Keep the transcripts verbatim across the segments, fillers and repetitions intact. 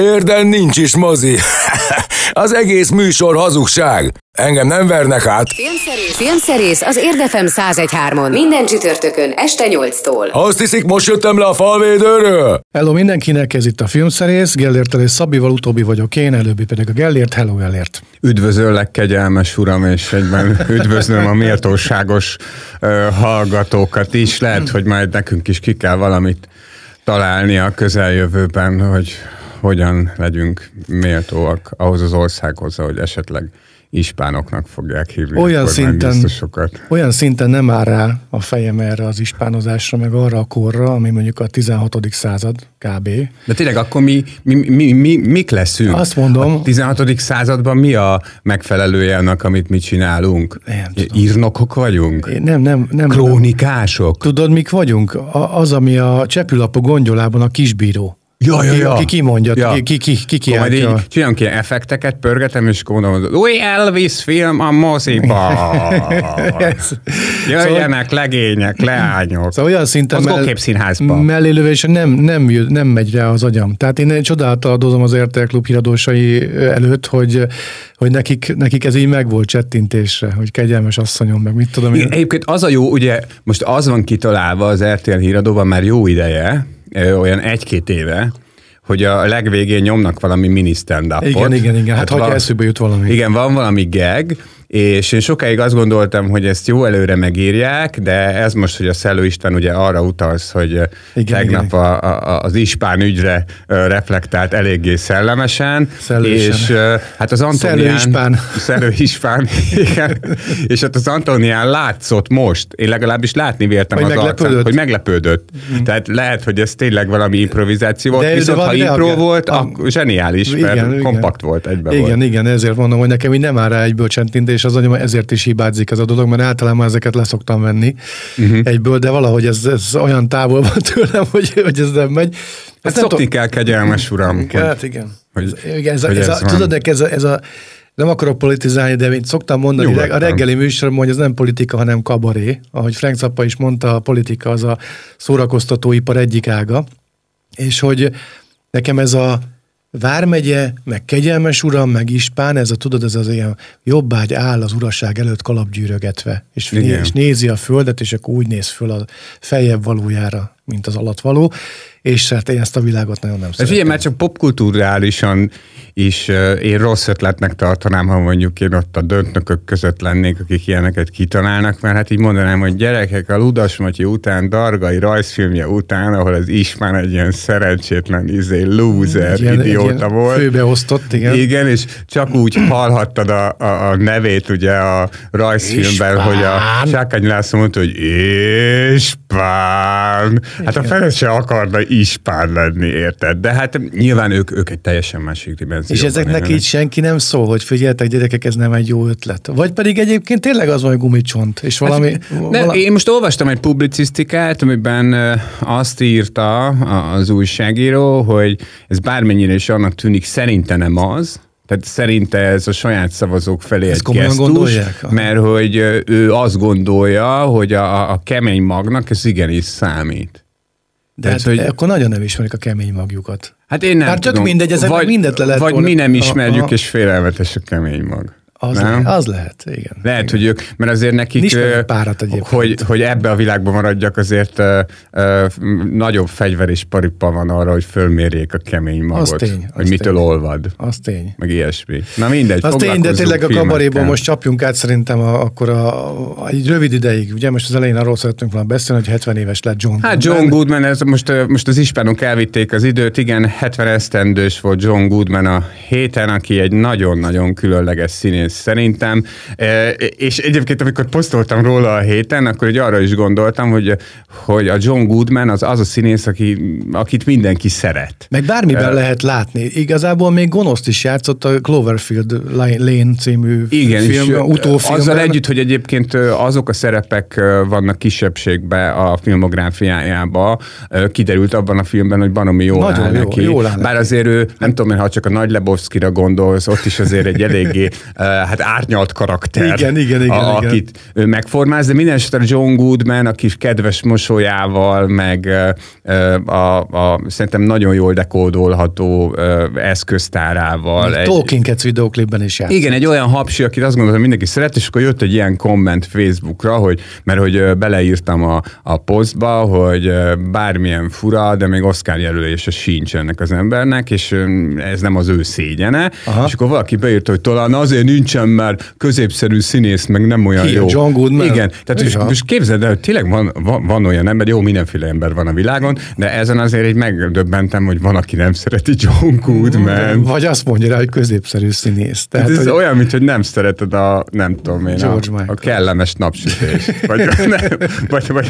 Érden nincs is mozi. Az egész műsor hazugság. Engem nem vernek át. Filmszerész, Filmszerész az Érdefem száz egy pont három-on. Minden csütörtökön, este nyolctól. Azt hiszik, most jöttem le a falvédőről? Hello mindenkinek, ez itt a Filmszerész. Gellérttel és Szabival, utóbbi vagyok én, előbbi pedig a Gellért. Hello Gellért. Üdvözöllek, kegyelmes uram, és egyben üdvözlöm a méltóságos uh, hallgatókat is. Lehet, hogy majd nekünk is ki kell valamit találni a közeljövőben, hogy hogyan legyünk méltóak ahhoz az országhoz, hogy esetleg ispánoknak fogják hívni olyan szinten, olyan szinten nem áll rá a fejem erre az ispánozásra, meg arra a korra, ami mondjuk a tizenhatodik század körülbelül. De tényleg akkor mi, mi, mi, mi mik leszünk? Azt mondom. A tizenhatodik században mi a megfelelője annak, amit mi csinálunk? Írnokok vagyunk? É, nem, nem, nem. Krónikások? Tudod, mik vagyunk? A, az, ami a Csepülapó Gondyolában a kisbíró. Ja, ja, ja. Ki kimondja, ja. ki, ki, ki, ki kiáltja. Majd így csinálunk ilyen effekteket, pörgetem, és gondolom, az új Elvis film a moziba. Jöjjenek legények, leányok. Szóval olyan szinten mell- mellélövés nem, nem, nem megy rá az agyam. Tehát én csodáltal adózom az er té el Klub híradósai előtt, hogy, hogy nekik, nekik ez így meg volt csettintésre, hogy kegyelmes asszonyom, meg mit tudom én. Egyébként az a jó, ugye most az van kitalálva az er té el híradóban már jó ideje, olyan egy-két éve, hogy a legvégén nyomnak valami mini stand-upot. Igen, igen, igen. Hát, hát hogy eszükbe jut valami. Igen, van valami gag, és én sokáig azt gondoltam, hogy ezt jó előre megírják, de ez most, hogy a Szellő István ugye arra utalsz, hogy igen, tegnap igen. A, a, az ispán ügyre reflektált eléggé szellemesen. Szellősen. És hát az Antonián... Szellő Szellő István, igen. És hát az Antonián látszott most, én legalábbis látni véltem hogy az arcán, hogy meglepődött. Mm. Tehát lehet, hogy ez tényleg valami improvizáció volt, de viszont ha impro volt, a... akkor zseniális, igen, mert igen. kompakt volt, egyben igen, volt. Igen, igen, ezért mondom, hogy nekem így nem áll rá egyből csentintés, és az anyom ezért is hibázik ez a dolog, mert általában ezeket leszoktam venni uh-huh. egyből, de valahogy ez, ez olyan távol van tőlem, hogy, hogy ez nem megy. Ezt hát szokni kell, kegyelmes uram. Hát igen. Tudod, ez a... Nem akarok politizálni, de én szoktam mondani, nyugodtan. A reggeli műsorban, hogy ez nem politika, hanem kabaré. Ahogy Frank Zappa is mondta, a politika az a szórakoztatóipar egyik ága. És hogy nekem ez a Vármegye, meg kegyelmes uram, meg ispán, ez a tudod, ez az ilyen jobbágy áll az uraság előtt kalapgyűrögetve, és, né- és nézi a földet, és akkor úgy néz föl a feljebb valójára, mint az alattvaló, és hát én ezt a világot nagyon nem szeretem. Figyelj, már csak popkulturálisan is uh, én rossz ötletnek tartanám, ha mondjuk én ott a döntnökök között lennék, akik ilyeneket kitalálnak, mert hát így mondanám, hogy gyerekek, a Ludas Matyi után, Dargai rajzfilmje után, ahol az István egy ilyen szerencsétlen izé, lúzer, idióta volt. Főbeosztott, igen. Igen, és csak úgy hallhattad a, a, a nevét ugye a rajzfilmben, István. Hogy a Sákány László mondta, hogy István. Hát igen. A fene se akarna ispán lenni, érted? De hát nyilván ők, ők egy teljesen másik dimenzióban. És ezeknek így senki nem szól, hogy figyeljetek gyerekek, ez nem egy jó ötlet. Vagy pedig egyébként tényleg az van, hogy gumicsont. És valami, hát, valami... Ne, én most olvastam egy publicisztikát, amiben azt írta az újságíró, hogy ez bármennyire is annak tűnik, szerintem nem az. Tehát szerinte ez a saját szavazók felé ezt egy gesztus, gondolják? Mert hogy ő azt gondolja, hogy a, a kemény magnak ez igenis számít. De hát, hát, hogy... akkor nagyon nem ismerik a kemény magjukat. Hát én nem Már tudom. Csak mindegy, ezek vagy, mindent le lehet Vagy volna. Mi nem ismerjük, a, a... és félelmetes a kemény mag. Az, le, az lehet, igen. Lehet, igen. Hogy ők, mert azért nekik, hogy, hogy ebbe a világban maradjak, azért uh, uh, nagyobb fegyver és parippa van arra, hogy fölmérjék a kemény magot. Tény, hogy mitől tény. Olvad. Az tény. Meg ilyesmi. Na mindegy, az tény, de tényleg a kabaréban most csapjunk át szerintem a, akkor a, a, egy rövid ideig. Ugye most az elején arról szerettünk volna beszélni, hogy hetven éves lett John hát Goodman. Hát John Goodman, ez most, most az ispánok elvitték az időt, igen, hetven esztendős volt John Goodman a héten, aki egy nagyon-nagyon különleges színész szerintem, és egyébként amikor posztoltam róla a héten, akkor így arra is gondoltam, hogy, hogy a John Goodman az az a színész, aki, akit mindenki szeret. Meg bármiben uh, lehet látni. Igazából még gonoszt is játszott a Cloverfield Lane című igen, film, utófilmben. Azzal együtt, hogy egyébként azok a szerepek vannak kisebbségben a filmográfiájában, kiderült abban a filmben, hogy baromi jól áll neki. Jól áll neki. Bár azért ő, nem tudom, ha csak a Nagy Lebowskira gondolsz, ott is azért egy eléggé hát árnyalt karakter, igen, igen, igen, a, akit igen. megformáz, de minden esetre John Goodman a kis kedves mosolyával, meg a, a szerintem nagyon jól dekódolható eszköztárával. Egy, Talking Cats videóklipben is játszik. Igen, egy olyan hapsi, akit azt gondolom, hogy mindenki szeret, és akkor jött egy ilyen komment Facebookra, hogy, mert hogy beleírtam a, a posztba, hogy bármilyen fura, de még Oscar jelölése sincs ennek az embernek, és ez nem az ő szégyene. Aha. És akkor valaki beírta, hogy talán azért nincsen, mert középszerű színész, meg nem olyan Hi, jó. John Goodman. Igen, tehát is, most képzeld el, hogy tényleg van, van, van olyan ember, jó, mindenféle ember van a világon, de ezen azért így megdöbbentem, hogy van, aki nem szereti John Goodman. Vagy azt mondja rá, hogy középszerű színész. Tehát, ez hogy... olyan, mint hogy nem szereted a, nem tudom én, a, a kellemes napsütést. Vagy, nem, vagy, vagy,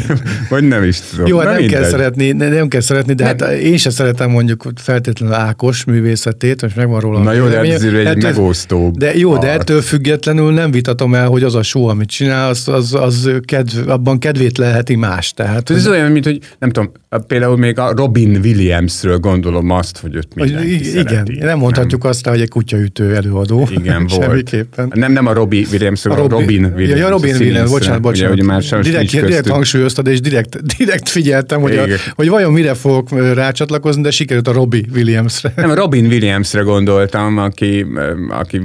vagy nem is tudom. Jó, nem, nem, kell szeretni, nem kell szeretni, de hát én sem szeretem mondjuk feltétlenül Ákos művészetét, most megvan róla. Na jó, de ez egy megosztó. De jó, de ettől függetlenül nem vitatom el, hogy az a show, amit csinál, az, az, az kedv, abban kedvét leheti más. Tehát, ez olyan, mint hogy nem tudom, például még a Robin Williamsről gondolom azt, hogy őt mindenki igen, szereti. Nem mondhatjuk azt, hogy egy kutyaütő előadó. Igen, volt. Nem, nem a Robbie Williamsről, a Robin, Robin Williams. Ja, Robin Williams, bocsánat, bocsánat. Ugye, már direkt, direkt hangsúlyoztad, és direkt, direkt figyeltem, hogy, a, hogy vajon mire fogok rácsatlakozni, de sikerült a Robbie Williamsre. Nem, Robin Williamsre gondoltam, aki, aki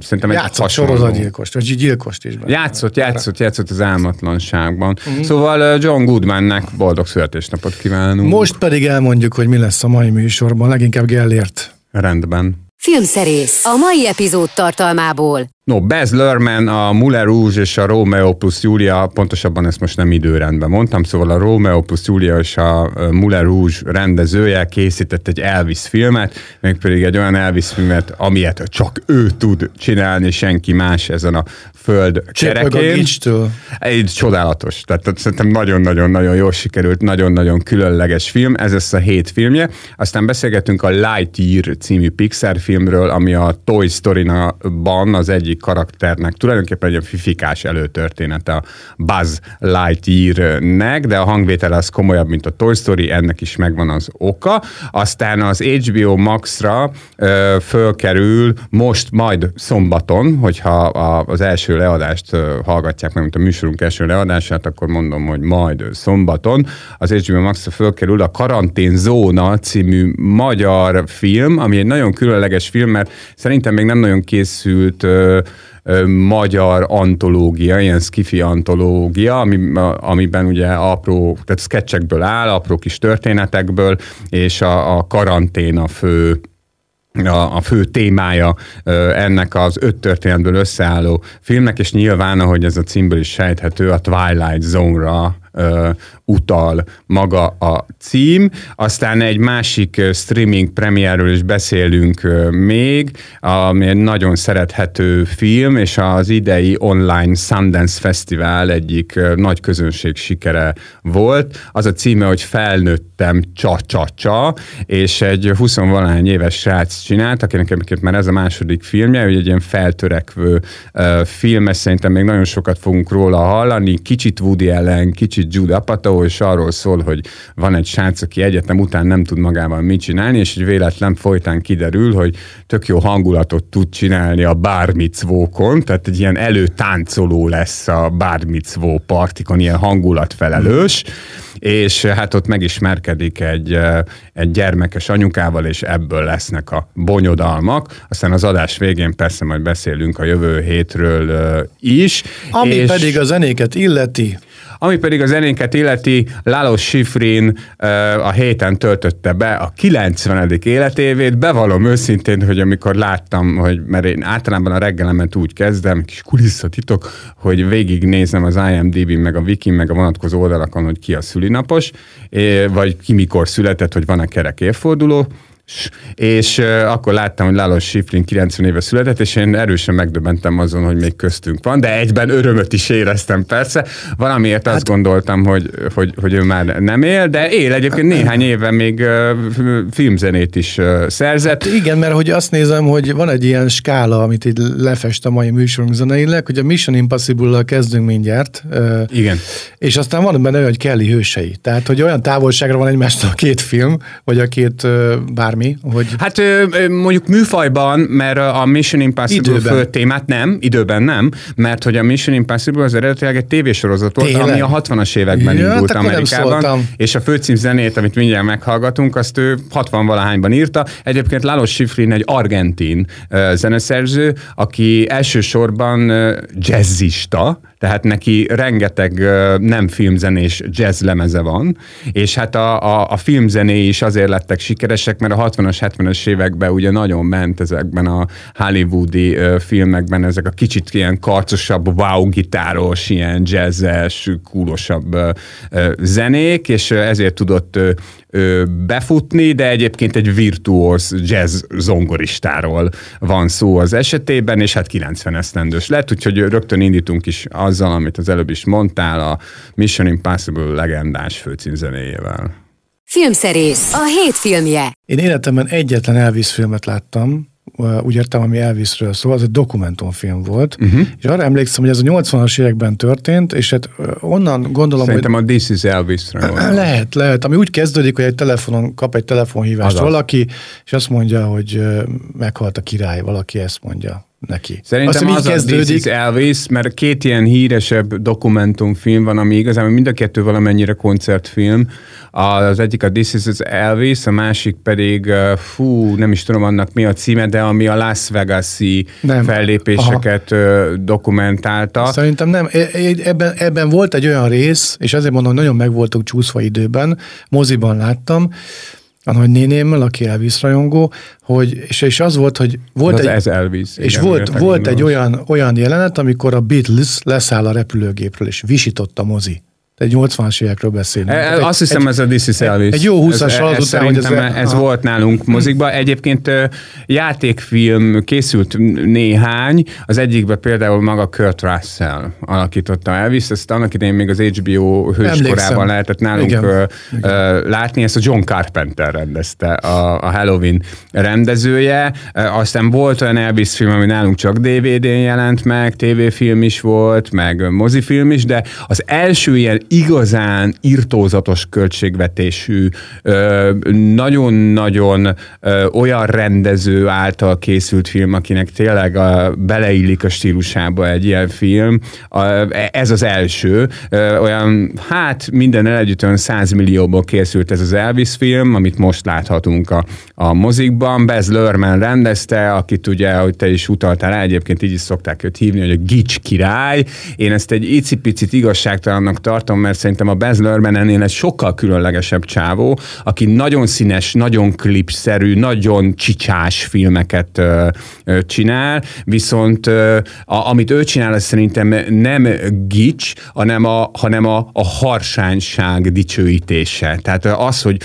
szerintem egy játszott sorozatgyilkost, vagy gyilkost is. Játszott, játszott, játszott az Álmatlanságban. Mm. Szóval John Goodmannek boldog születésnapot kívánunk. Most pedig elmondjuk, hogy mi lesz a mai műsorban, leginkább Gellért. Rendben. Filmszerész a mai epizód tartalmából. No, Baz Luhrmann, a Moulin Rouge és a Romeo plusz Julia, pontosabban ezt most nem időrendben mondtam, szóval a Romeo plusz Julia és a Moulin Rouge rendezője készített egy Elvis filmet, mégpedig egy olyan Elvis filmet, amilyet csak ő tud csinálni, senki más ezen a föld kerekén. Egy csodálatos, tehát szerintem nagyon-nagyon-nagyon jól sikerült, nagyon-nagyon különleges film, ez lesz a hét filmje. Aztán beszélgetünk a Lightyear című Pixar filmről, ami a Toy Story-ban az egyik karakternek, tulajdonképpen egy fifikás előtörténete a Buzz Lightyearnek, de a hangvétel az komolyabb, mint a Toy Story, ennek is megvan az oka. Aztán az há bé o Max-ra ö, fölkerül most majd szombaton, hogyha a, az első leadást ö, hallgatják meg, mint a műsorunk első leadását, akkor mondom, hogy majd szombaton az há bé o Max-ra fölkerül a Karanténzóna című magyar film, ami egy nagyon különleges film, mert szerintem még nem nagyon készült ö, magyar antológia, ilyen skifi antológia, ami, amiben ugye apró, tehát sketchekből áll, apró kis történetekből, és a, a karantén a fő A, a fő témája ennek az öt történetből összeálló filmnek, és nyilván, ahogy ez a címből is sejthető, a Twilight Zone-ra ö, utal maga a cím. Aztán egy másik streaming premierről is beszélünk még, ami egy nagyon szerethető film, és az idei online Sundance Fesztivál egyik nagy közönség sikere volt. Az a címe, hogy Felnőttem Csacsa Csacsa, és egy huszonvalahány éves srác csinált, akinek egyébként már ez a második filmje, hogy egy ilyen feltörekvő uh, film, és szerintem még nagyon sokat fogunk róla hallani, kicsit Woody Allen, kicsit Judd Apatow, és arról szól, hogy van egy srác, aki egyetem után nem tud magával mit csinálni, és egy véletlen folytán kiderül, hogy tök jó hangulatot tud csinálni a bar micvókon, tehát egy ilyen előtáncoló lesz a bar micvó partikon, ilyen hangulatfelelős, és hát ott megismerkedik egy, egy gyermekes anyukával, és ebből lesznek a bonyodalmak. Aztán az adás végén persze majd beszélünk a jövő hétről is. Ami és... pedig a zenéket illeti. Ami pedig a zenéket illeti, Lalo Schifrin a héten töltötte be a kilencvenedik életévét. Bevallom őszintén, hogy amikor láttam, hogy, mert én általában a reggelemet úgy kezdem, kis kulisszatitok, hogy végignézem az i em dé bén, meg a Wikin, meg a vonatkozó oldalakon, hogy ki a szülinapos, vagy ki mikor született, hogy van-e kerek évforduló. És uh, akkor láttam, hogy Lalo Schifrin kilencven éve született, és én erősen megdöbbentem azon, hogy még köztünk van, de egyben örömöt is éreztem persze. Valamiért hát... azt gondoltam, hogy, hogy, hogy ő már nem él, de él egyébként néhány éve még uh, filmzenét is uh, szerzett. Hát igen, mert hogy azt nézem, hogy van egy ilyen skála, amit így lefest a mai műsorunk zeneileg, hogy a Mission Impossible-lal kezdünk mindjárt. Uh, igen. És aztán van benne olyan, hogy Kelly hősei. Tehát, hogy olyan távolságra van egymástól a két film, vagy a két uh, bár bármi, hogy... Hát mondjuk műfajban, mert a Mission Impossible fő témát nem, időben nem, mert hogy a Mission Impossible az eredetileg egy tévésorozat volt, ami a hatvanas években ja, indult Amerikában, és a főcím zenét, amit mindjárt meghallgatunk, azt ő hatvan-valahányban írta. Egyébként Lalo Schifrin egy argentin uh, zeneszerző, aki elsősorban uh, jazzista, tehát neki rengeteg uh, nem filmzenés jazz lemeze van, és hát a, a, a filmzené is azért lettek sikeresek, mert a hatvanas, hetvenes években ugye nagyon ment ezekben a hollywoodi uh, filmekben ezek a kicsit ilyen karcosabb, wow gitáros, ilyen jazzes, coolosabb uh, uh, zenék, és uh, ezért tudott uh, befutni, de egyébként egy virtuóz jazz zongoristáról van szó az esetében, és hát kilencven esztendős lett, úgyhogy rögtön indítunk is azzal, amit az előbb is mondtál, a Mission Impossible legendás főcímzenéjével. Filmszerész, a hét filmje. Én életemben egyetlen Elvis filmet láttam, úgy értem, ami Elvisről szól, az egy dokumentumfilm volt, uh-huh. és arra emlékszem, hogy ez a nyolcvanas években történt, és hát onnan gondolom, Szerintem hogy... Szerintem a This is Elvisről. Lehet, lehet, ami úgy kezdődik, hogy egy telefonon kap egy telefonhívást Azaz. valaki, és azt mondja, hogy meghalt a király, valaki ezt mondja neki. Szerintem az a This is Elvis, mert két ilyen híresebb dokumentumfilm van, ami igazán mind a kettő valamennyire koncertfilm. Az egyik a This is Elvis, a másik pedig, fú, nem is tudom annak mi a címe, de ami a Las Vegas-i nem. fellépéseket Aha. dokumentálta. Szerintem nem. Ebben, ebben volt egy olyan rész, és azért mondom, nagyon meg voltunk csúszva időben, moziban láttam, a nagynénémmel, aki Elvis rajongó, hogy, és, és az volt, hogy volt egy, ez Elvis, és igen, volt, volt egy olyan, olyan jelenet, amikor a Beatles leszáll a repülőgépről, és visított a mozi. Egy nyolcvanas évekről beszélünk. E, azt egy, hiszem egy, ez a This is Elvis. Egy jó húszas alatt után, hogy ez... ez a... volt nálunk mozikban. Egyébként játékfilm készült néhány, az egyikben például maga Kurt Russell alakította Elvis, ezt annak idején még az há bé o hőskorában lehetett nálunk Igen. látni, ezt a John Carpenter rendezte, a, a Halloween rendezője. Aztán volt olyan Elvis film, ami nálunk csak dé vé dén jelent meg, tévéfilm is volt, meg mozifilm is, de az első ilyen igazán irtózatos költségvetésű, nagyon-nagyon olyan rendező által készült film, akinek tényleg a, beleillik a stílusába egy ilyen film. A, ez az első. Olyan, hát minden együtt olyan száz millióból készült ez az Elvis film, amit most láthatunk a, a mozikban. Baz Luhrmann rendezte, akit ugye, ahogy te is utaltál rá, egyébként így is szokták őt hívni, hogy a gics király. Én ezt egy icipicit igazságtalannak tartom, mert szerintem a Baz Luhrmann ennél egy sokkal különlegesebb csávó, aki nagyon színes, nagyon klipszerű, nagyon csicsás filmeket ö, ö, csinál, viszont ö, a, amit ő csinál, az szerintem nem gics, hanem a, hanem a, a harsányság dicsőítése. Tehát az, hogy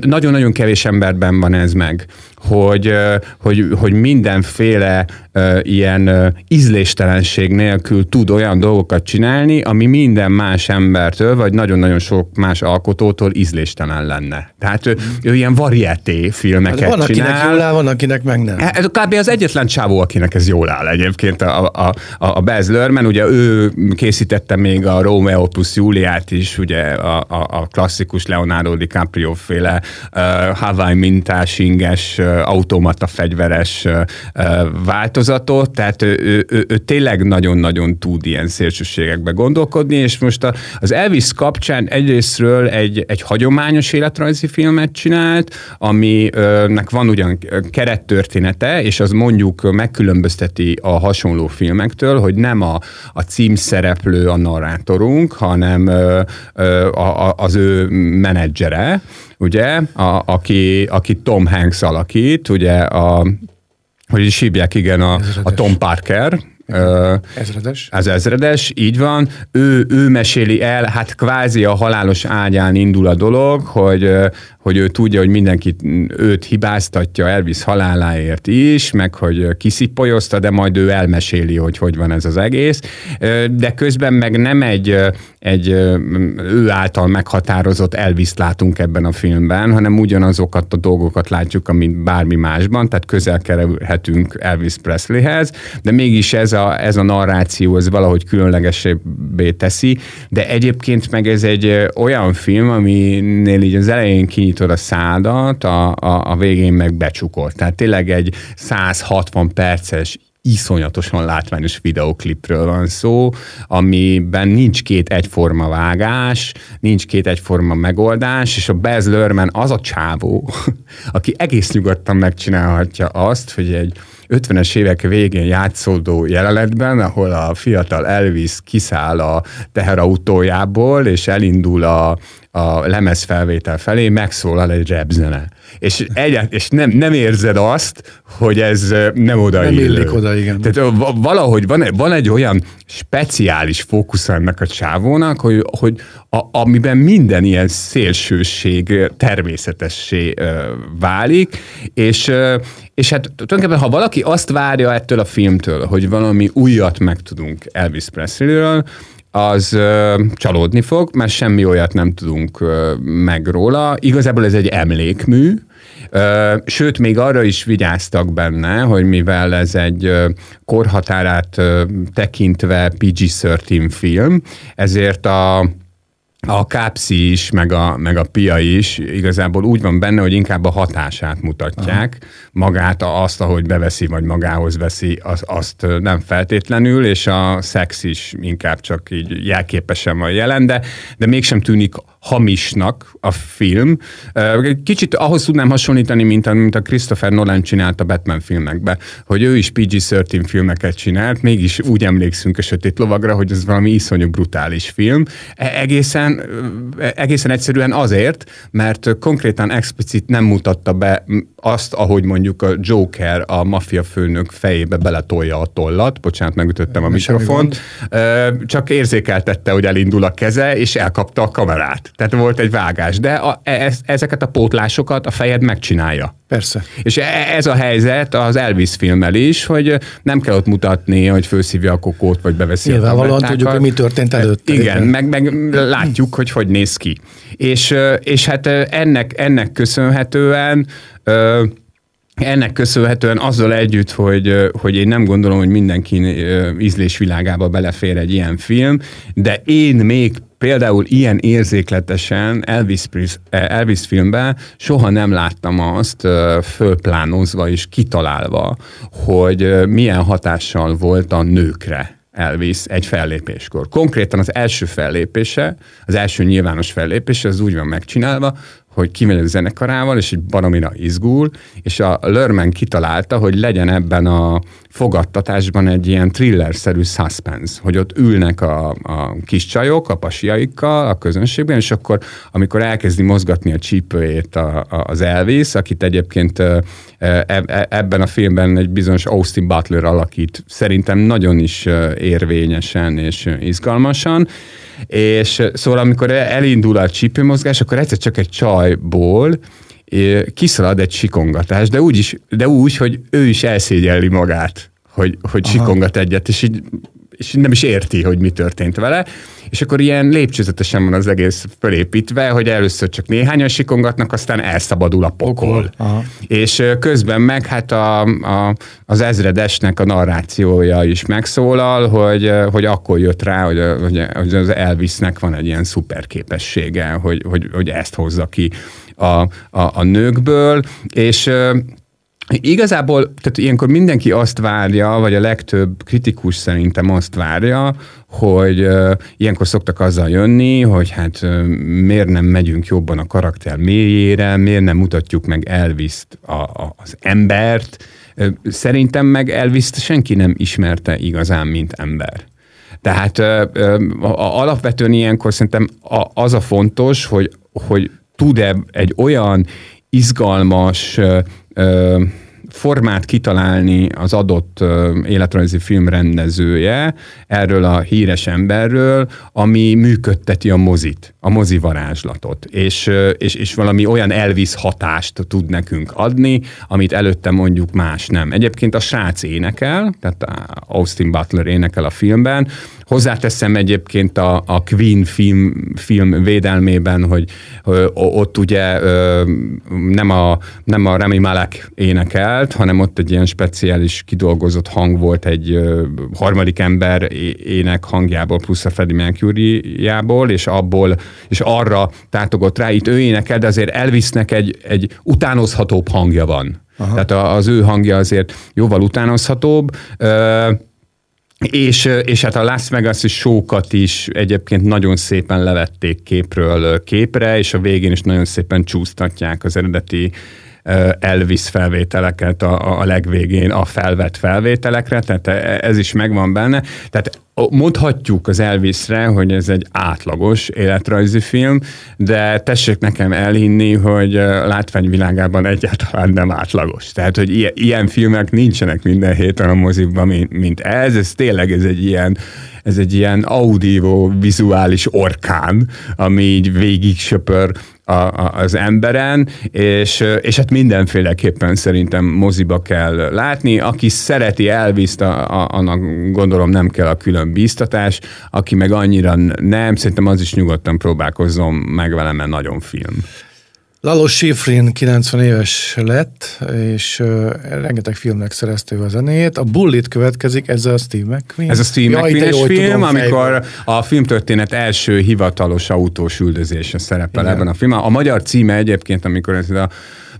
nagyon-nagyon kevés emberben van ez meg, hogy, hogy, hogy mindenféle uh, ilyen uh, ízléstelenség nélkül tud olyan dolgokat csinálni, ami minden más embertől, vagy nagyon-nagyon sok más alkotótól ízléstelen lenne. Tehát ő, ő ilyen varieté filmeket hát van, csinál. Van, akinek jól áll, van, akinek meg nem. Ez kb. az egyetlen csávó, akinek ez jól áll egyébként a, a, a Baz Luhrmann, ugye ő készítette még a Romeo plusz Juliát is, ugye a, a, a klasszikus Leonardo DiCaprio féle uh, Hawaii mintás inges uh, automata fegyveres változatot, tehát ő, ő, ő, ő tényleg nagyon-nagyon tud ilyen szélsőségekbe gondolkodni, és most az Elvis kapcsán egyrésztről egy, egy hagyományos életrajzi filmet csinált, aminek van ugyan kerettörténete, és az mondjuk megkülönbözteti a hasonló filmektől, hogy nem a, a címszereplő a narrátorunk, hanem az ő menedzsere, ugye, a, aki, aki Tom Hanks alakít, ugye, a, hogy is hívják, igen, a, a Tom Parker, Ezredes. Az ezredes, így van. Ő, ő meséli el, hát kvázi a halálos ágyán indul a dolog, hogy, hogy ő tudja, hogy mindenki őt hibáztatja Elvis haláláért is, meg hogy kiszipolyozta, de majd ő elmeséli, hogy hogy van ez az egész. De közben meg nem egy, egy ő által meghatározott Elvis-t látunk ebben a filmben, hanem ugyanazokat a dolgokat látjuk, amit bármi másban, tehát közel kerülhetünk Elvis Presleyhez, de mégis ez A, ez a narráció, ez valahogy különlegesebbé teszi, de egyébként meg ez egy olyan film, aminél így az elején kinyitod a szádat, a, a, a végén meg becsukod. Tehát tényleg egy száz hatvan perces iszonyatosan látványos videoklipről van szó, amiben nincs két egyforma vágás, nincs két egyforma megoldás, és a Baz Luhrmann az a csávó, aki egész nyugodtan megcsinálhatja azt, hogy egy ötvenes évek végén játszódó jelenetben, ahol a fiatal Elvis kiszáll a teherautójából, és elindul a a lemezfelvétel felé, megszólal egy rapzene. És, egyet, és nem, nem érzed azt, hogy ez nem odaillő. Nem illik oda, igen. Tehát valahogy van, van egy olyan speciális fókusz ennek a csávónak, hogy, hogy a, amiben minden ilyen szélsőség természetessé válik, és, és hát tulajdonképpen, ha valaki azt várja ettől a filmtől, hogy valami újat megtudunk Elvis Presleyről, az ö, csalódni fog, mert semmi olyat nem tudunk ö, meg róla. Igazából ez egy emlékmű, ö, sőt, még arra is vigyáztak benne, hogy mivel ez egy ö, korhatárát ö, tekintve pé gé tizenhárom film, ezért a A kápszi is, meg a, meg a pia is igazából úgy van benne, hogy inkább a hatását mutatják. Aha. Magát, azt, ahogy beveszi, vagy magához veszi, az, azt nem feltétlenül, és a szex is inkább csak így jelképesen van jelen, de, de mégsem tűnik hamisnak a film. Kicsit ahhoz tudnám hasonlítani, mint a, mint a Christopher Nolan csinált a Batman filmekbe, hogy ő is pé gé tizenhárom filmeket csinált, mégis úgy emlékszünk a Sötét Lovagra, hogy ez valami iszonyú brutális film. Egészen, egészen egyszerűen azért, mert konkrétan explicit nem mutatta be azt, ahogy mondjuk a Joker a maffia főnök fejébe beletolja a tollat, bocsánat, megütöttem a mikrofont, csak érzékeltette, hogy elindul a keze, és elkapta a kamerát. Tehát volt egy vágás, de a, e, ezeket a pótlásokat a fejed megcsinálja. Persze. És ez a helyzet az Elvis filmmel is, hogy nem kell ott mutatni, hogy fölszívja a kokót, vagy beveszi a tablettákat. Nyilvánvalóan tudjuk, hogy mi történt előtte. Igen, meg, meg látjuk, hogy hogy néz ki. És, és hát ennek, ennek köszönhetően Ennek köszönhetően azzal együtt, hogy, hogy én nem gondolom, hogy mindenki ízlésvilágába belefér egy ilyen film, de én még például ilyen érzékletesen Elvis, Elvis filmben soha nem láttam azt fölplánozva és kitalálva, hogy milyen hatással volt a nőkre Elvis egy fellépéskor. Konkrétan az első fellépése, az első nyilvános fellépése, az úgy van megcsinálva, hogy kimegy a zenekarával, és egy baromira izgul, és a Luhrmann kitalálta, hogy legyen ebben a fogadtatásban egy ilyen thriller-szerű suspense, hogy ott ülnek a, a kis csajok, a pasiaikkal, a közönségben, és akkor, amikor elkezdi mozgatni a csípőjét a, a, az Elvis, akit egyébként e, e, ebben a filmben egy bizonyos Austin Butler alakít, szerintem nagyon is érvényesen és izgalmasan, és szóval, amikor elindul a csípőmozgás, akkor egyszer csak egy csajból kiszalad egy sikongatás, de úgy, is, de úgy, hogy ő is elszégyelli magát, hogy, hogy sikongat egyet, és így, és nem is érti, hogy mi történt vele, és akkor ilyen lépcsőzetesen van az egész fölépítve, hogy először csak néhányan sikongatnak, aztán elszabadul a pokol. Aha. És közben meg hát a, a, az ezredesnek a narrációja is megszólal, hogy, hogy akkor jött rá, hogy, hogy az Elvisnek van egy ilyen szuperképessége, hogy, hogy, hogy ezt hozza ki a, a, a nőkből, és igazából, tehát ilyenkor mindenki azt várja, vagy a legtöbb kritikus szerintem azt várja, hogy uh, ilyenkor szoktak azzal jönni, hogy hát uh, miért nem megyünk jobban a karakter mélyére, miért nem mutatjuk meg Elvis-t, a, a, az embert. Uh, szerintem meg Elvis-t senki nem ismerte igazán, mint ember. Tehát uh, uh, a, alapvetően ilyenkor szerintem a, az a fontos, hogy, hogy tud-e egy olyan izgalmas uh, formát kitalálni az adott életrajzi film rendezője erről a híres emberről, ami működteti a mozit, a mozi varázslatot, és, és, és valami olyan Elvis hatást tud nekünk adni, amit előtte mondjuk más nem. Egyébként a srác énekel, tehát Austin Butler énekel a filmben. Hozzáteszem egyébként a, a Queen film, film védelmében, hogy ö, ott ugye ö, nem, a, nem a Rami Malek énekel, dalt, hanem ott egy ilyen speciális kidolgozott hang volt, egy harmadik ember ének hangjából, plusz a Freddie Mercuryjából, és abból, és arra tátogott rá, itt ő énekel, de azért Elvisnek egy, egy utánozhatóbb hangja van. Aha. Tehát az ő hangja azért jóval utánozhatóbb, és, és hát a Las Vegas-i show-kat is egyébként nagyon szépen levették képről képre, és a végén is nagyon szépen csúsztatják az eredeti Elvis felvételeket a, a legvégén a felvett felvételekre, tehát ez is megvan benne. Tehát mondhatjuk az Elvisre, hogy ez egy átlagos életrajzi film, de tessék nekem elhinni, hogy látványvilágában egyáltalán nem átlagos. Tehát, hogy ilyen, ilyen filmek nincsenek minden héten a mozikban, mint, mint ez. Ez tényleg ez egy ilyen, ez egy ilyen audio-vizuális orkán, ami így végig söpör a, a, az emberen, és, és hát mindenféleképpen szerintem moziba kell látni. Aki szereti Elvist, a, a, annak gondolom nem kell a külön bíztatás, aki meg annyira nem, szerintem az is nyugodtan próbálkozzon meg vele, mert nagyon film. Lalo Schifrin kilencven éves lett, és uh, rengeteg filmnek szerezte a zenéjét. A Bullitt következik, ez a Steve McQueen. Ez a Steve McQueen-es film, amikor fejben. A filmtörténet első hivatalos autós üldözése szerepel. Igen. Ebben a filmben. A magyar címe egyébként, amikor ez a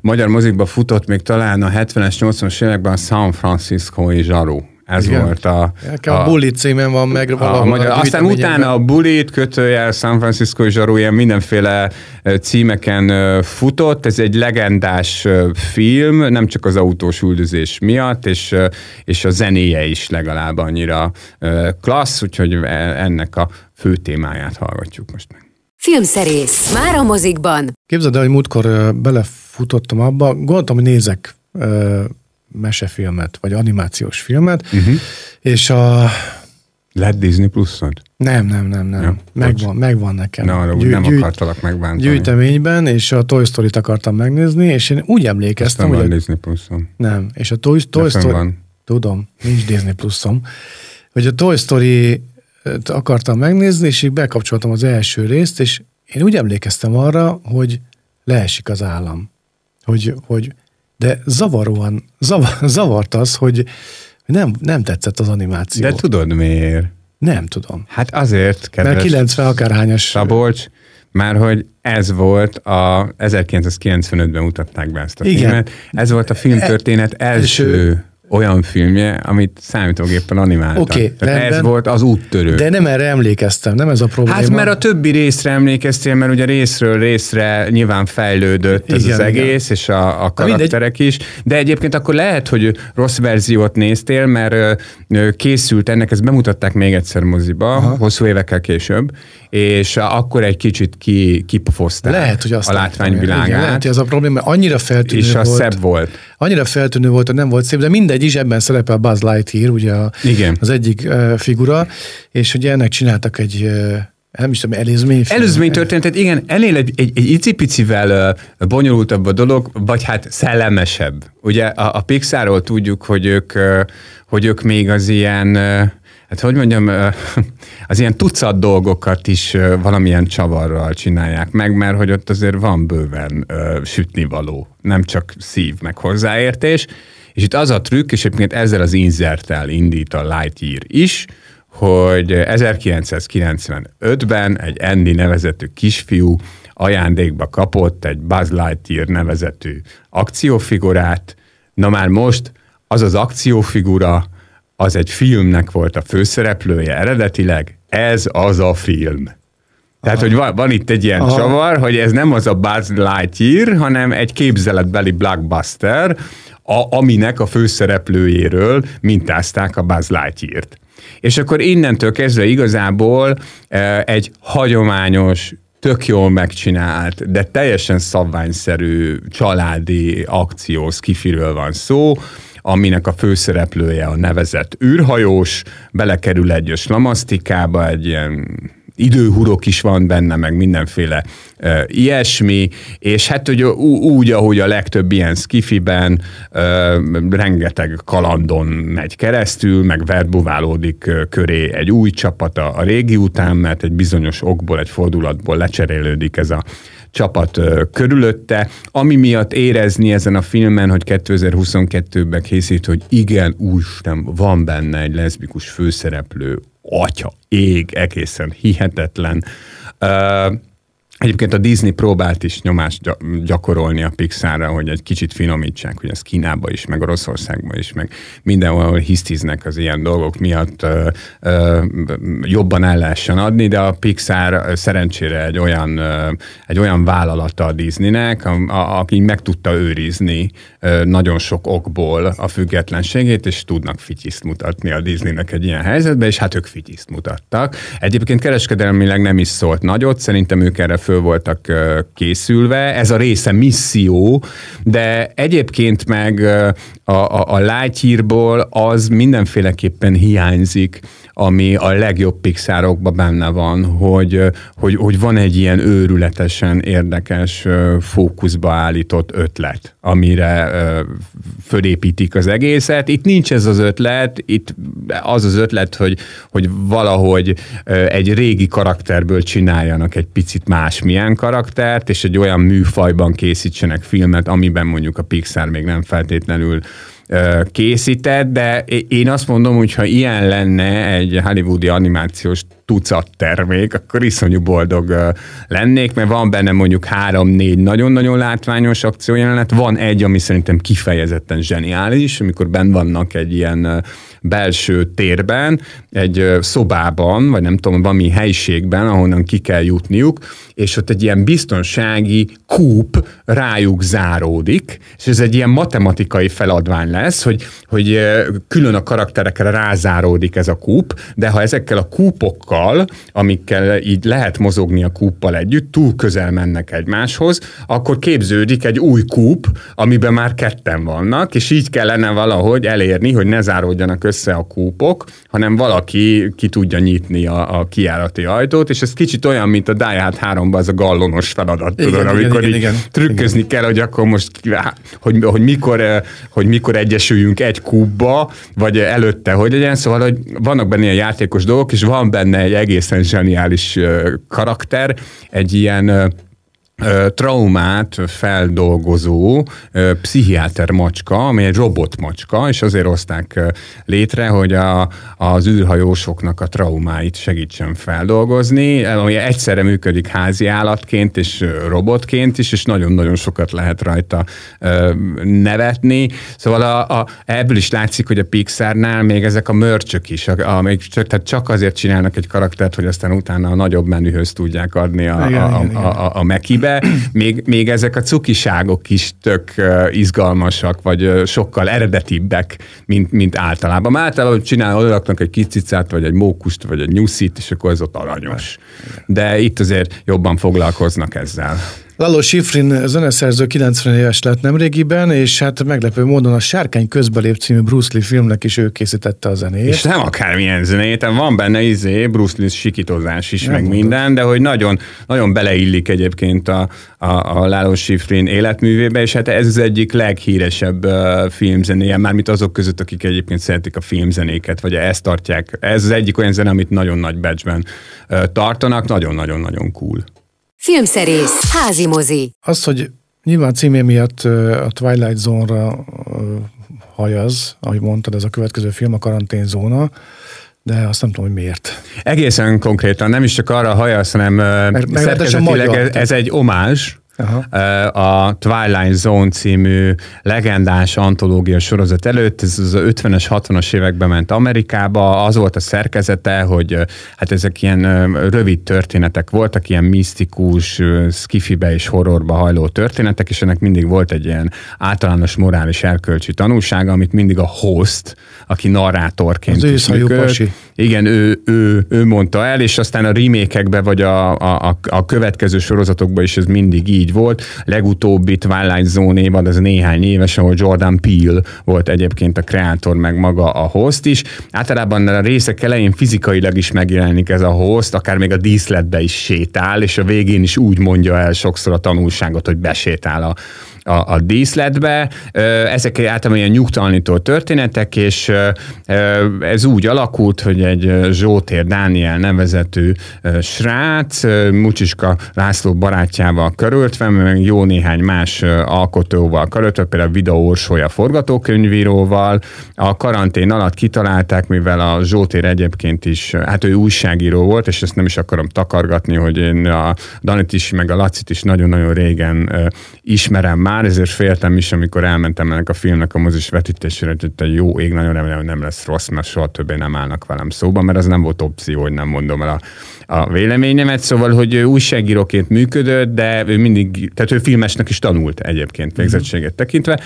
magyar mozikba futott, még talán a hetvenes, nyolcvanas években, a San Francisco-i zsaró. Ez igen. Volt a... A, a Bullitt címen van meg a magyar. A aztán utána a Bullitt, kötőjel, San Francisco zsarú, ilyen mindenféle címeken futott. Ez egy legendás film, nem csak az autós üldözés miatt, és, és a zenéje is legalább annyira klassz, úgyhogy ennek a fő témáját hallgatjuk most meg. Filmszerész, már a mozikban. Képzeld el, hogy múltkor belefutottam abba, gondoltam, hogy nézek mesefilmet, vagy animációs filmet, uh-huh. és a... Lett Disney pluszod? Nem, nem, nem, nem. Ja, megvan, megvan nekem. Na, Gyű, nem gyűjt, akartalak megbántani. Gyűjteményben, és a Toy Story-t akartam megnézni, és én úgy emlékeztem, hogy... Van a... Disney pluszom. Nem, és a Toy, Toy Story... Van. Tudom, nincs Disney pluszom. Hogy a Toy Story-t akartam megnézni, és így bekapcsoltam az első részt, és én úgy emlékeztem arra, hogy leesik az állam. Hogy... hogy de zavaróan, zavar, zavart az, hogy nem, nem tetszett az animáció. De tudod miért? Nem tudom. Hát azért, kedves... Mert kilencven akárhányas... Szabolcs, már hogy ez volt a... ezerkilencszázkilencvenötben mutatták be ezt a igen. filmet. Ez volt a filmtörténet első olyan filmje, amit számítógéppen animáltak. Okay, ez volt az úttörő. De nem erre emlékeztem, nem ez a probléma. Hát mert a többi részre emlékeztél, mert ugye részről részre nyilván fejlődött ez igen, az egész, igen. és a, a karakterek is. De egyébként akkor lehet, hogy rossz verziót néztél, mert készült ennek, ezt bemutatták még egyszer moziba, aha. hosszú évekkel később, és akkor egy kicsit ki, kipofozták lehet, hogy azt a látványvilágát. Igen, lehet, hogy ez a probléma, annyira feltűnő és volt. És szebb volt. Annyira feltűnő volt, hogy nem volt szép, de minden egy is, ebben szerepel Buzz Lightyear, ugye a, az egyik uh, figura, és ugye ennek csináltak egy uh, nem is tudom, előzményfilm. Előzménytörténetet, igen, elél egy, egy, egy icipicivel uh, bonyolultabb a dolog, vagy hát szellemesebb. Ugye a, a Pixarról tudjuk, hogy ők, uh, hogy ők még az ilyen uh, hát hogy mondjam, az ilyen tucat dolgokat is valamilyen csavarral csinálják meg, mert hogy ott azért van bőven sütnivaló, nem csak szív, meg hozzáértés. És itt az a trükk, és egyébként ezzel az inzerttel indít a Lightyear is, hogy ezerkilencszázkilencvenötben egy Andy nevezetű kisfiú ajándékba kapott egy Buzz Lightyear nevezetű akciófigurát. Na már most az az akciófigura, az egy filmnek volt a főszereplője eredetileg, ez az a film. Tehát, aha. hogy van, van itt egy ilyen aha. csavar, hogy ez nem az a Buzz Lightyear, hanem egy képzeletbeli blockbuster, a, aminek a főszereplőjéről mintázták a Buzz Lightyeart. És akkor innentől kezdve igazából e, egy hagyományos, tök jól megcsinált, de teljesen szabványszerű családi akció skifiről van szó, aminek a főszereplője a nevezett űrhajós, belekerül egy slamasztikába, egy ilyen időhurok is van benne, meg mindenféle e, ilyesmi, és hát hogy ú, úgy, ahogy a legtöbb ilyen skifiben e, rengeteg kalandon megy keresztül, meg verbuválódik e, köré egy új csapat a, a régi után, mert egy bizonyos okból, egy fordulatból lecserélődik ez a csapat körülötte, ami miatt érezni ezen a filmen, hogy kétezer-huszonkettőben készít, hogy igen, úristen, van benne egy leszbikus főszereplő, atya, ég, egészen hihetetlen. Egyébként a Disney próbált is nyomást gyakorolni a Pixarra, hogy egy kicsit finomítsák, hogy ez Kínába is, meg Oroszországban is, meg mindenhol, ahol hisztiznek az ilyen dolgok miatt, ö, ö, jobban el lehessen adni, de a Pixar szerencsére egy olyan, ö, egy olyan vállalata a Disneynek, a, a, aki meg tudta őrizni ö, nagyon sok okból a függetlenségét, és tudnak fityiszt mutatni a Disneynek egy ilyen helyzetben, és hát ők fityiszt mutattak. Egyébként kereskedelmileg nem is szólt nagyot, szerintem ők erre föl voltak készülve. Ez a része misszió, de egyébként meg a, a, a Lightyearból az mindenféleképpen hiányzik, ami a legjobb Pixarokban benne van, hogy, hogy, hogy van egy ilyen őrületesen érdekes fókuszba állított ötlet, amire fölépítik az egészet. Itt nincs ez az ötlet, itt az az ötlet, hogy, hogy valahogy egy régi karakterből csináljanak egy picit másmilyen karaktert, és egy olyan műfajban készítsenek filmet, amiben mondjuk a Pixar még nem feltétlenül készített, de én azt mondom, hogy ha ilyen lenne egy hollywoodi animációs tucat termék, akkor iszonyú boldog lennék, mert van benne mondjuk három-négy nagyon-nagyon látványos akciójelenet, van egy, ami szerintem kifejezetten zseniális, amikor benn vannak egy ilyen belső térben, egy szobában, vagy nem tudom, valami helyiségben, ahonnan ki kell jutniuk, és ott egy ilyen biztonsági kúp rájuk záródik, és ez egy ilyen matematikai feladvány lesz, hogy, hogy külön a karakterekre rázáródik ez a kúp, de ha ezekkel a kúpokkal, amikkel így lehet mozogni a kúppal együtt, túl közel mennek egymáshoz, akkor képződik egy új kúp, amiben már ketten vannak, és így kellene valahogy elérni, hogy ne záródjanak össze a kúpok, hanem valaki ki tudja nyitni a, a kijárati ajtót, és ez kicsit olyan, mint a Die Hard háromban az a gallonos feladat, igen, tudod, amikor igen, igen, trükközni igen. kell, hogy akkor most, hogy, hogy, mikor, hogy mikor egyesüljünk egy kúpba, vagy előtte, hogy legyen, szóval, hogy vannak benne ilyen játékos dolgok, és van benne egy egészen zseniális karakter, egy ilyen traumát feldolgozó pszichiáter macska, ami egy robot macska, és azért hozták létre, hogy a, az űrhajósoknak a traumáit segítsen feldolgozni, ami egyszerre működik házi állatként és robotként is, és nagyon-nagyon sokat lehet rajta nevetni. Szóval a, a, ebből is látszik, hogy a Pixarnál még ezek a mörcsök is, a, a, tehát csak azért csinálnak egy karaktert, hogy aztán utána a nagyobb menühöz tudják adni a, igen, a, igen, a, a, a mekibe. Még, még ezek a cukiságok is tök izgalmasak, vagy sokkal eredetibbek, mint, mint általában. Általában csinál, odalaknak egy kicicát, vagy egy mókust, vagy egy nyuszit, és akkor ez ott aranyos. De itt azért jobban foglalkoznak ezzel. Lalo Schifrin zeneszerző kilencven éves lett nemrégiben, és hát meglepő módon a Sárkány közbelép című Bruce Lee filmnek is ő készítette a zenét. És nem akármilyen zenét, van benne izé, Bruce Lee sikítozás is, nem meg mondod. Minden, de hogy nagyon, nagyon beleillik egyébként a, a, a Lalo Schifrin életművébe, és hát ez az egyik leghíresebb uh, filmzenéje, mármint azok között, akik egyébként szeretik a filmzenéket, vagy ezt tartják. Ez az egyik olyan zene, amit nagyon nagy becsben uh, tartanak, nagyon-nagyon-nagyon cool. Filmszerész, házimozi. Az, hogy nyilván címé miatt a Twilight Zone-ra hajaz, ahogy mondtad, ez a következő film, a Karanténzóna, de azt nem tudom, hogy miért. Egészen konkrétan, nem is csak arra hajaz, hanem meg, szerkezetileg ez, ez egy omázs. Aha. A Twilight Zone című legendás antológia sorozat előtt, ez az ötvenes, hatvanas években ment Amerikába, az volt a szerkezete, hogy hát ezek ilyen rövid történetek voltak, ilyen misztikus, skifibe és horrorba hajló történetek, és ennek mindig volt egy ilyen általános morális erkölcsi tanulsága, amit mindig a host, aki narrátorként is műkölt. Igen, ő, ő, ő mondta el, és aztán a remake-ekbe vagy a, a, a következő sorozatokban is ez mindig így volt. Legutóbbi Twilight Zone évad, az néhány éves, ahol Jordan Peele volt egyébként a kreátor, meg maga a host is. Általában a részek elején fizikailag is megjelenik ez a host, akár még a díszletbe is sétál, és a végén is úgy mondja el sokszor a tanulságot, hogy besétál a a, a díszletbe. Ezek általában ilyen nyugtalanító történetek, és ez úgy alakult, hogy egy Zsótér Dániel nevezetű srác, Mucsiska László barátjával körültve, meg jó néhány más alkotóval körültve, például Vida Orsolya forgatókönyvíróval. A karantén alatt kitalálták, mivel a Zsótér egyébként is, hát ő újságíró volt, és ezt nem is akarom takargatni, hogy én a Danit is, meg a Lacit is nagyon-nagyon régen ö, ismerem már, ezért féltem is, amikor elmentem ennek a filmnek a mozis vetítésére, hogy jó ég, nagyon remélem, hogy nem lesz rossz, mert soha többé nem állnak velem szóba, mert az nem volt opció, hogy nem mondom el a, a véleményemet, szóval, hogy ő újságíróként működött, de ő mindig, tehát ő filmesnek is tanult egyébként végzettséget tekintve,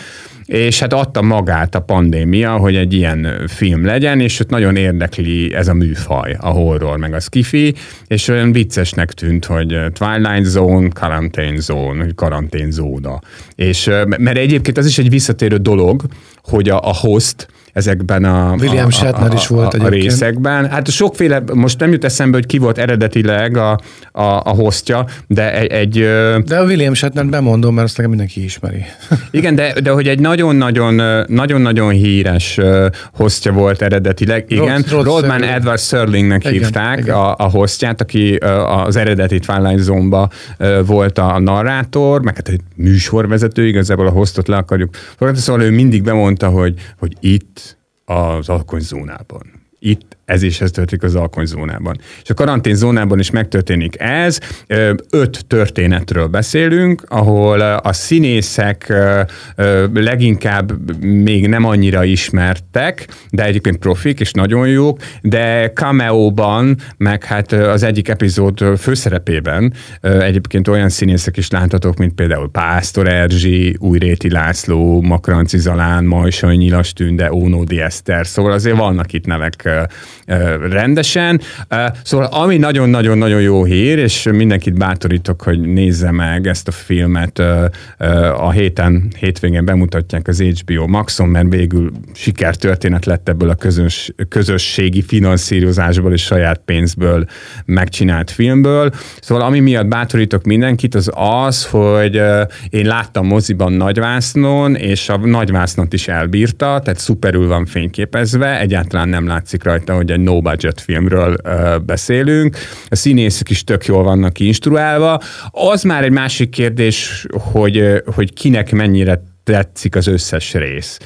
és hát adta magát a pandémia, hogy egy ilyen film legyen, és ott nagyon érdekli ez a műfaj, a horror, meg a skifi, és olyan viccesnek tűnt, hogy Twilight Zone, Karanténzóna, Karanténzóna. És, mert egyébként az is egy visszatérő dolog, hogy a, a host ezekben a, William a, a, a, is volt a részekben. Hát sokféle, most nem jut eszembe, hogy ki volt eredetileg a, a, a hostja, de egy... egy de a William Shatnert bemondom, mert azt nekem mindenki ismeri. Igen, de, de hogy egy nagyon-nagyon nagyon-nagyon híres hostja volt eredetileg. Igen, Rod, Rod Rodman Edward Serlingnek hívták, igen. A, a hostját, aki az eredeti Twilight Zone-ba volt a narrátor, meg hát egy műsorvezető, igazából a hostot le akarjuk. Szóval ő mindig bemondta, hogy, hogy itt az alkonyzónában. Itt ez is ez történik az alkonyzónában. És a karanténzónában is megtörténik ez. Öt történetről beszélünk, ahol a színészek leginkább még nem annyira ismertek, de egyébként profik és nagyon jók, de cameóban, meg hát az egyik epizód főszerepében egyébként olyan színészek is láthatók, mint például Pásztor Erzsi, Újréti László, Makranczy Zalán, Majsai Nyilas Tünde, Ónódi Eszter, szóval azért vannak itt nevek rendesen. Szóval ami nagyon-nagyon-nagyon jó hír, és mindenkit bátorítok, hogy nézze meg ezt a filmet. A héten, hétvégén bemutatják az há bé o Maxon, mert végül sikertörténet lett ebből a közös, közösségi finanszírozásból és saját pénzből megcsinált filmből. Szóval ami miatt bátorítok mindenkit, az az, hogy én láttam moziban Nagyvásznon, és a Nagyvásznot is elbírta, tehát szuperül van fényképezve, egyáltalán nem látszik rajta, hogy egy no-budget filmről ö, beszélünk. A színészek is tök jól vannak instruálva. Az már egy másik kérdés, hogy, hogy kinek mennyire tetszik az összes rész.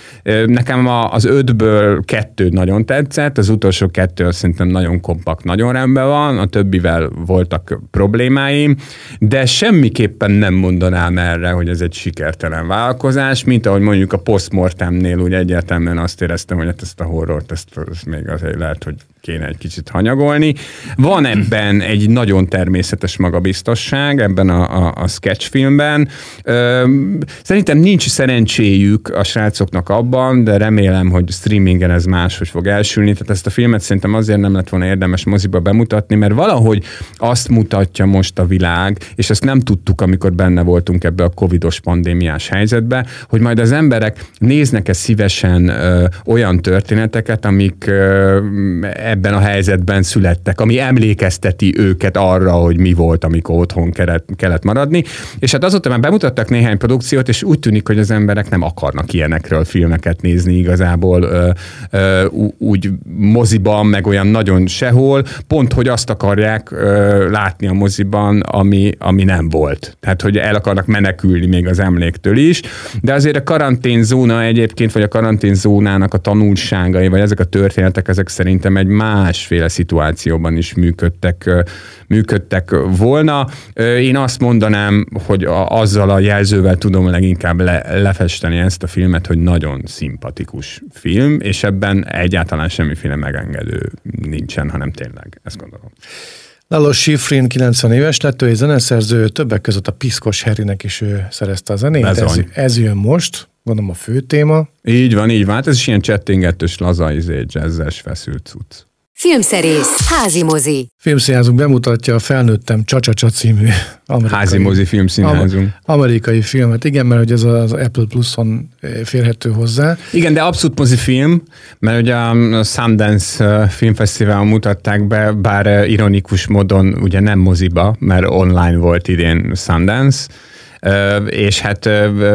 Nekem az ötből kettő nagyon tetszett, az utolsó kettő szerintem nagyon kompakt, nagyon rendben van, a többivel voltak problémáim, de semmiképpen nem mondanám erre, hogy ez egy sikertelen vállalkozás, mint ahogy mondjuk a postmortemnél úgy egyértelműen azt éreztem, hogy hát ezt a horrort, ezt, ezt még azért lehet, hogy kéne egy kicsit hanyagolni. Van ebben egy nagyon természetes magabiztosság, ebben a, a, a sketchfilmben. Szerintem nincs szerencséjük a srácoknak abban, de remélem, hogy streamingen ez máshogy fog elsülni. Tehát ezt a filmet szerintem azért nem lett volna érdemes moziba bemutatni, mert valahogy azt mutatja most a világ, és ezt nem tudtuk, amikor benne voltunk ebbe a covidos pandémiás helyzetbe, hogy majd az emberek néznek-e szívesen ö, olyan történeteket, amik ö, ebben a helyzetben születtek, ami emlékezteti őket arra, hogy mi volt, amikor otthon kellett, kellett maradni. És hát azóta már bemutattak néhány produkciót, és úgy tűnik, hogy az emberek nem akarnak ilyenekről filmeket nézni igazából ö, ö, úgy moziban, meg olyan nagyon sehol, pont, hogy azt akarják ö, látni a moziban, ami, ami nem volt. Tehát, hogy el akarnak menekülni még az emléktől is, de azért a karanténzóna egyébként, vagy a karanténzónának a tanulságai, vagy ezek a történetek, ezek szerintem egy másféle szituációban is működtek, működtek volna. Én azt mondanám, hogy a, azzal a jelzővel tudom leginkább le lefesteni ezt a filmet, hogy nagyon szimpatikus film, és ebben egyáltalán semmiféle megengedő nincsen, hanem tényleg, ezt gondolom. Lalo Schifrin kilencven éves lett, ő egy zeneszerző, többek között a Piszkos Harrynek is ő szerezte a zenét. Ez, ez jön most, gondolom a fő téma. Így van, így van. Hát ez is ilyen csettingetős, laza, izé, jazzes, feszült cucc. Filmszerész, házimozi. Filmszínházunk bemutatja a Felnőttem Csacsa Csacsa című amerikai, házimozi filmszínházunk. Amerikai filmet, igen, mert hogy ez az Apple Plus-on férhető hozzá. Igen, de abszolút mozi film, mert ugye a Sundance filmfesztiválon mutatták be, bár ironikus módon ugye nem moziba, mert online volt idén Sundance, és hát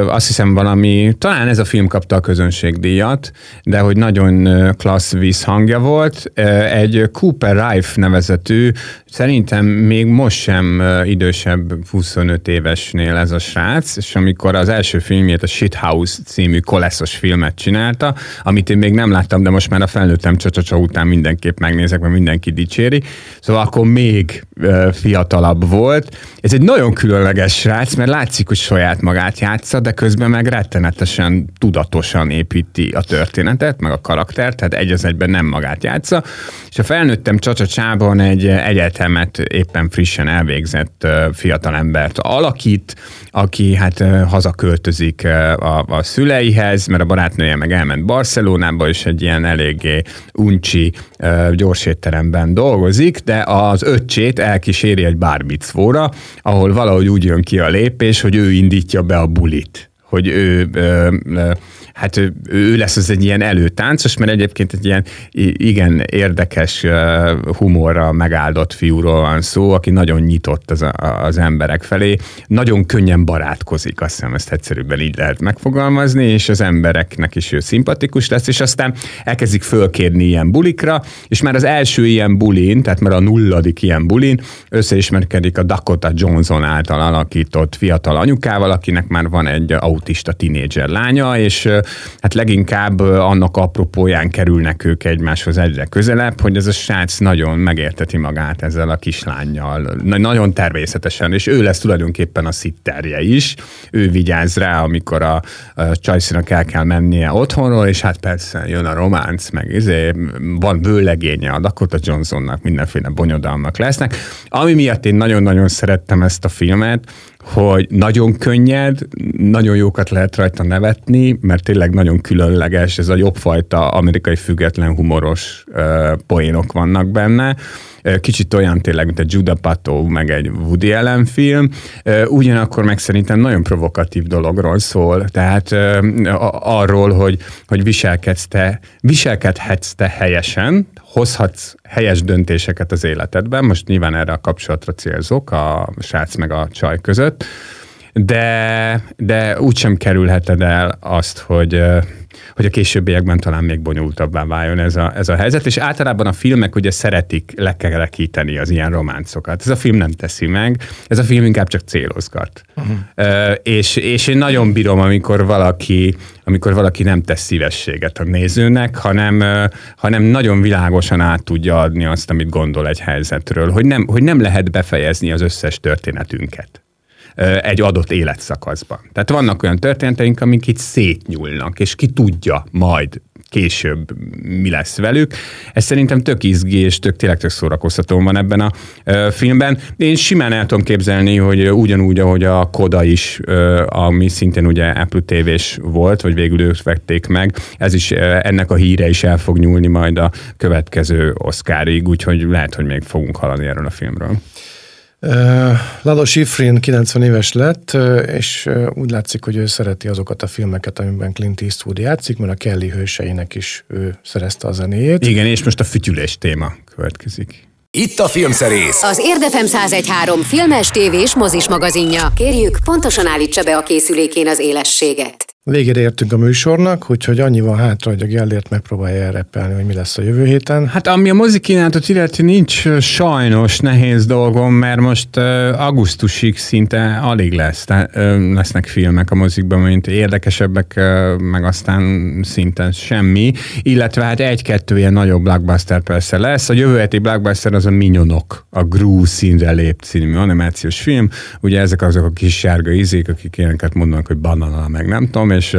azt hiszem valami, talán ez a film kapta a közönségdíjat, de hogy nagyon klassz vízhangja volt. Egy Cooper Rife nevezetű, szerintem még most sem idősebb, huszonöt évesnél ez a srác, és amikor az első filmjét, a Shithouse című koleszos filmet csinálta, amit én még nem láttam, de most már a Felnőttem Csacsa Csacsa után mindenképp megnézek, mert mindenki dicséri. Szóval akkor még fiatalabb volt. Ez egy nagyon különleges srác, mert látszik, hogy saját magát játsza, de közben meg rettenetesen tudatosan építi a történetet, meg a karaktert, tehát egy az egyben nem magát játsza. És a Felnőttem Csacsa Csacsában egy egyetemet éppen frissen elvégzett fiatalembert alakít, aki hát hazaköltözik a, a szüleihez, mert a barátnője meg elment Barcelonába, és egy ilyen eléggé uncsi gyorsétteremben dolgozik, de az öccsét elkíséri egy bárbicvóra, ahol valahogy úgy jön ki a lépés, hogy ő indítja be a bulit, hogy ő... Ö, ö, hát ő, ő lesz az egy ilyen előtáncos, mert egyébként egy ilyen igen érdekes humorra megáldott fiúról van szó, aki nagyon nyitott az, az emberek felé, nagyon könnyen barátkozik, azt hiszem ezt egyszerűbben így lehet megfogalmazni, és az embereknek is ő szimpatikus lesz, és aztán elkezdik fölkérni ilyen bulikra, és már az első ilyen bulin, tehát már a nulladik ilyen bulin összeismerkedik a Dakota Johnson által alakított fiatal anyukával, akinek már van egy autista tinédzser lánya, és hát leginkább annak apropóján kerülnek ők egymáshoz egyre közelebb, hogy ez a srác nagyon megérteti magát ezzel a kislánnyal. Nagyon természetesen, és ő lesz tulajdonképpen a szitterje is. Ő vigyáz rá, amikor a, a csajszínak el kell mennie otthonról, és hát persze jön a románc, meg izé, van vőlegénye a Dakota Johnsonnak, mindenféle bonyodalmak lesznek. Ami miatt én nagyon-nagyon szerettem ezt a filmet, hogy nagyon könnyed, nagyon jókat lehet rajta nevetni, mert tényleg nagyon különleges, ez a jobbfajta amerikai független humoros uh, poénok vannak benne. Kicsit olyan tényleg, mint egy Judd Apatow, meg egy Woody Allen film, ugyanakkor meg szerintem nagyon provokatív dologról szól, tehát arról, hogy, hogy viselkedsz te, viselkedhetsz te helyesen, hozhatsz helyes döntéseket az életedben, most nyilván erre a kapcsolatra célzok, a srác meg a csaj között, de, de úgysem kerülheted el azt, hogy, hogy a későbbiekben talán még bonyolultabbá váljon ez a, ez a helyzet, és általában a filmek ugye szeretik lekerekíteni az ilyen románcokat. Ez a film nem teszi meg, ez a film inkább csak célozgat. Uh-huh. És, és én nagyon bírom, amikor valaki, amikor valaki nem tesz szívességet a nézőnek, hanem, hanem nagyon világosan át tudja adni azt, amit gondol egy helyzetről, hogy nem, hogy nem lehet befejezni az összes történetünket egy adott életszakaszban. Tehát vannak olyan történeteink, amik itt szétnyúlnak, és ki tudja majd később mi lesz velük. Ez szerintem tök izgi, és tök, tényleg tök szórakoztató van ebben a ö, filmben. Én simán el tudom képzelni, hogy ugyanúgy, ahogy a Koda is, ö, ami szintén ugye Apple té vés volt, vagy végül ők vették meg, ez is, ö, ennek a híre is el fog nyúlni majd a következő Oscarig, úgyhogy lehet, hogy még fogunk hallani erről a filmről. Lalo Schifrin kilencven éves lett, és úgy látszik, hogy ő szereti azokat a filmeket, amiben Clint Eastwood játszik, mert a Kelly hőseinek is ő szerezte a zenéjét. Igen, és most a fütyülés téma következik. Itt a Filmszerész! Az Érdefem száz egy pont három filmes, tévés, mozis magazinja. Kérjük, pontosan állítsa be a készülékén az élességet. Végére értünk a műsornak, úgyhogy annyi van hátra, hogy a Gellért megpróbálja elreppelni, hogy mi lesz a jövő héten. Hát ami a mozikínálatot illeti, nincs sajnos nehéz dolgom, mert most uh, augusztusig szinte alig lesz, tehát, uh, lesznek filmek a mozikban, mint érdekesebbek, uh, meg aztán szinte semmi, illetve hát egy-kettő ilyen nagyobb blockbuster persze lesz. A jövő heti blockbuster az a Minyonok, a Gru színre lép című animációs film. Ugye ezek azok a kis sárga izék, akik ilyeneket mondanak, hogy banana, meg nem tudom, és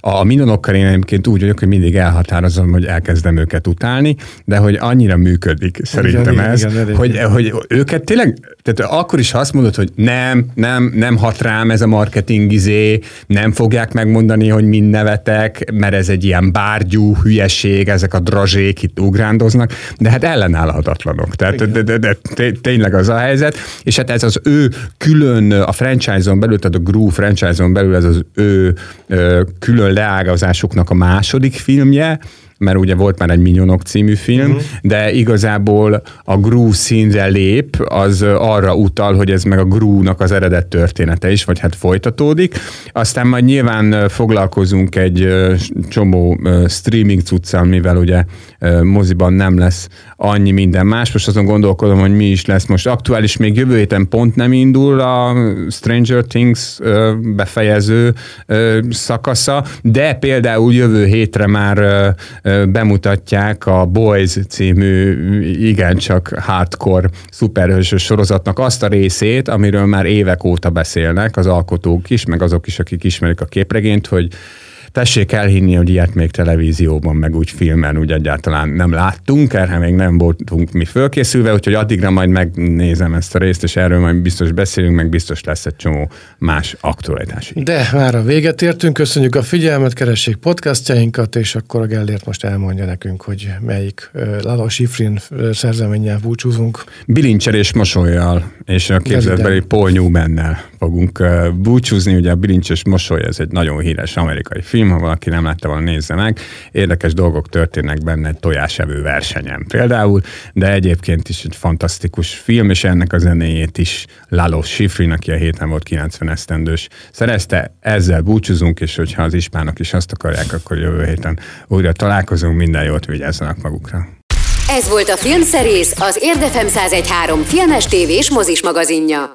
a Minyonokkal én egyébként úgy vagyok, hogy mindig elhatározom, hogy elkezdem őket utálni, de hogy annyira működik szerintem igen, ez, igen, igen, hogy, igen. Hogy, hogy őket tényleg, tehát akkor is, ha azt mondod, hogy nem, nem, nem hat rám ez a marketing izé, nem fogják megmondani, hogy mind nevetek, mert ez egy ilyen bárgyú hülyeség, ezek a drazsék itt ugrándoznak, de hát ellenállhatatlanok, tehát de, de, de, de, tényleg az a helyzet, és hát ez az ő külön a franchise-on belül, tehát a Gru franchise-on belül ez az ő külön leágazásuknak a második filmje, mert ugye volt már egy Minyonok című film, mm-hmm. de igazából a Gru színre lép, az arra utal, hogy ez meg a Gru-nak az eredet története is, vagy hát folytatódik. Aztán majd nyilván foglalkozunk egy csomó streaming cuccal, mivel ugye moziban nem lesz annyi minden más. Most azon gondolkodom, hogy mi is lesz most aktuális, még jövő héten pont nem indul a Stranger Things befejező szakasza, de például jövő hétre már bemutatják a Boys című igencsak hardcore szuperhősös sorozatnak azt a részét, amiről már évek óta beszélnek az alkotók is, meg azok is, akik ismerik a képregényt, hogy tessék elhinni, hogy ilyet még televízióban, meg úgy filmen úgy egyáltalán nem láttunk, erre még nem voltunk mi fölkészülve, úgyhogy addigra majd megnézem ezt a részt, és erről majd biztos beszélünk, meg biztos lesz egy csomó más aktualitás. De már a véget értünk, köszönjük a figyelmet, keressék podcastjainkat, és akkor a Gellért most elmondja nekünk, hogy melyik Lalo Schifrin szerzeménnyel búcsúzunk. Bilincsel és mosollyal, és a képzetbeli Paul Newman-nel fogunk búcsúzni, ugye a Bilincs és mosoly, ez egy nagyon híres amerikai film, ha valaki nem látta volna, nézze meg. Érdekes dolgok történnek benne egy tojásevő versenyen például, de egyébként is egy fantasztikus film, és ennek a zenéjét is Lalo Schifrin, aki a héten volt kilencven esztendős, szerezte. Ezzel búcsúzunk, és hogyha az ispánok is azt akarják, akkor jövő héten újra találkozunk, minden jót, vigyázzanak magukra. Ez volt a Filmszerész, az Érdefem száz egy három filmes tévés mozis magazinja.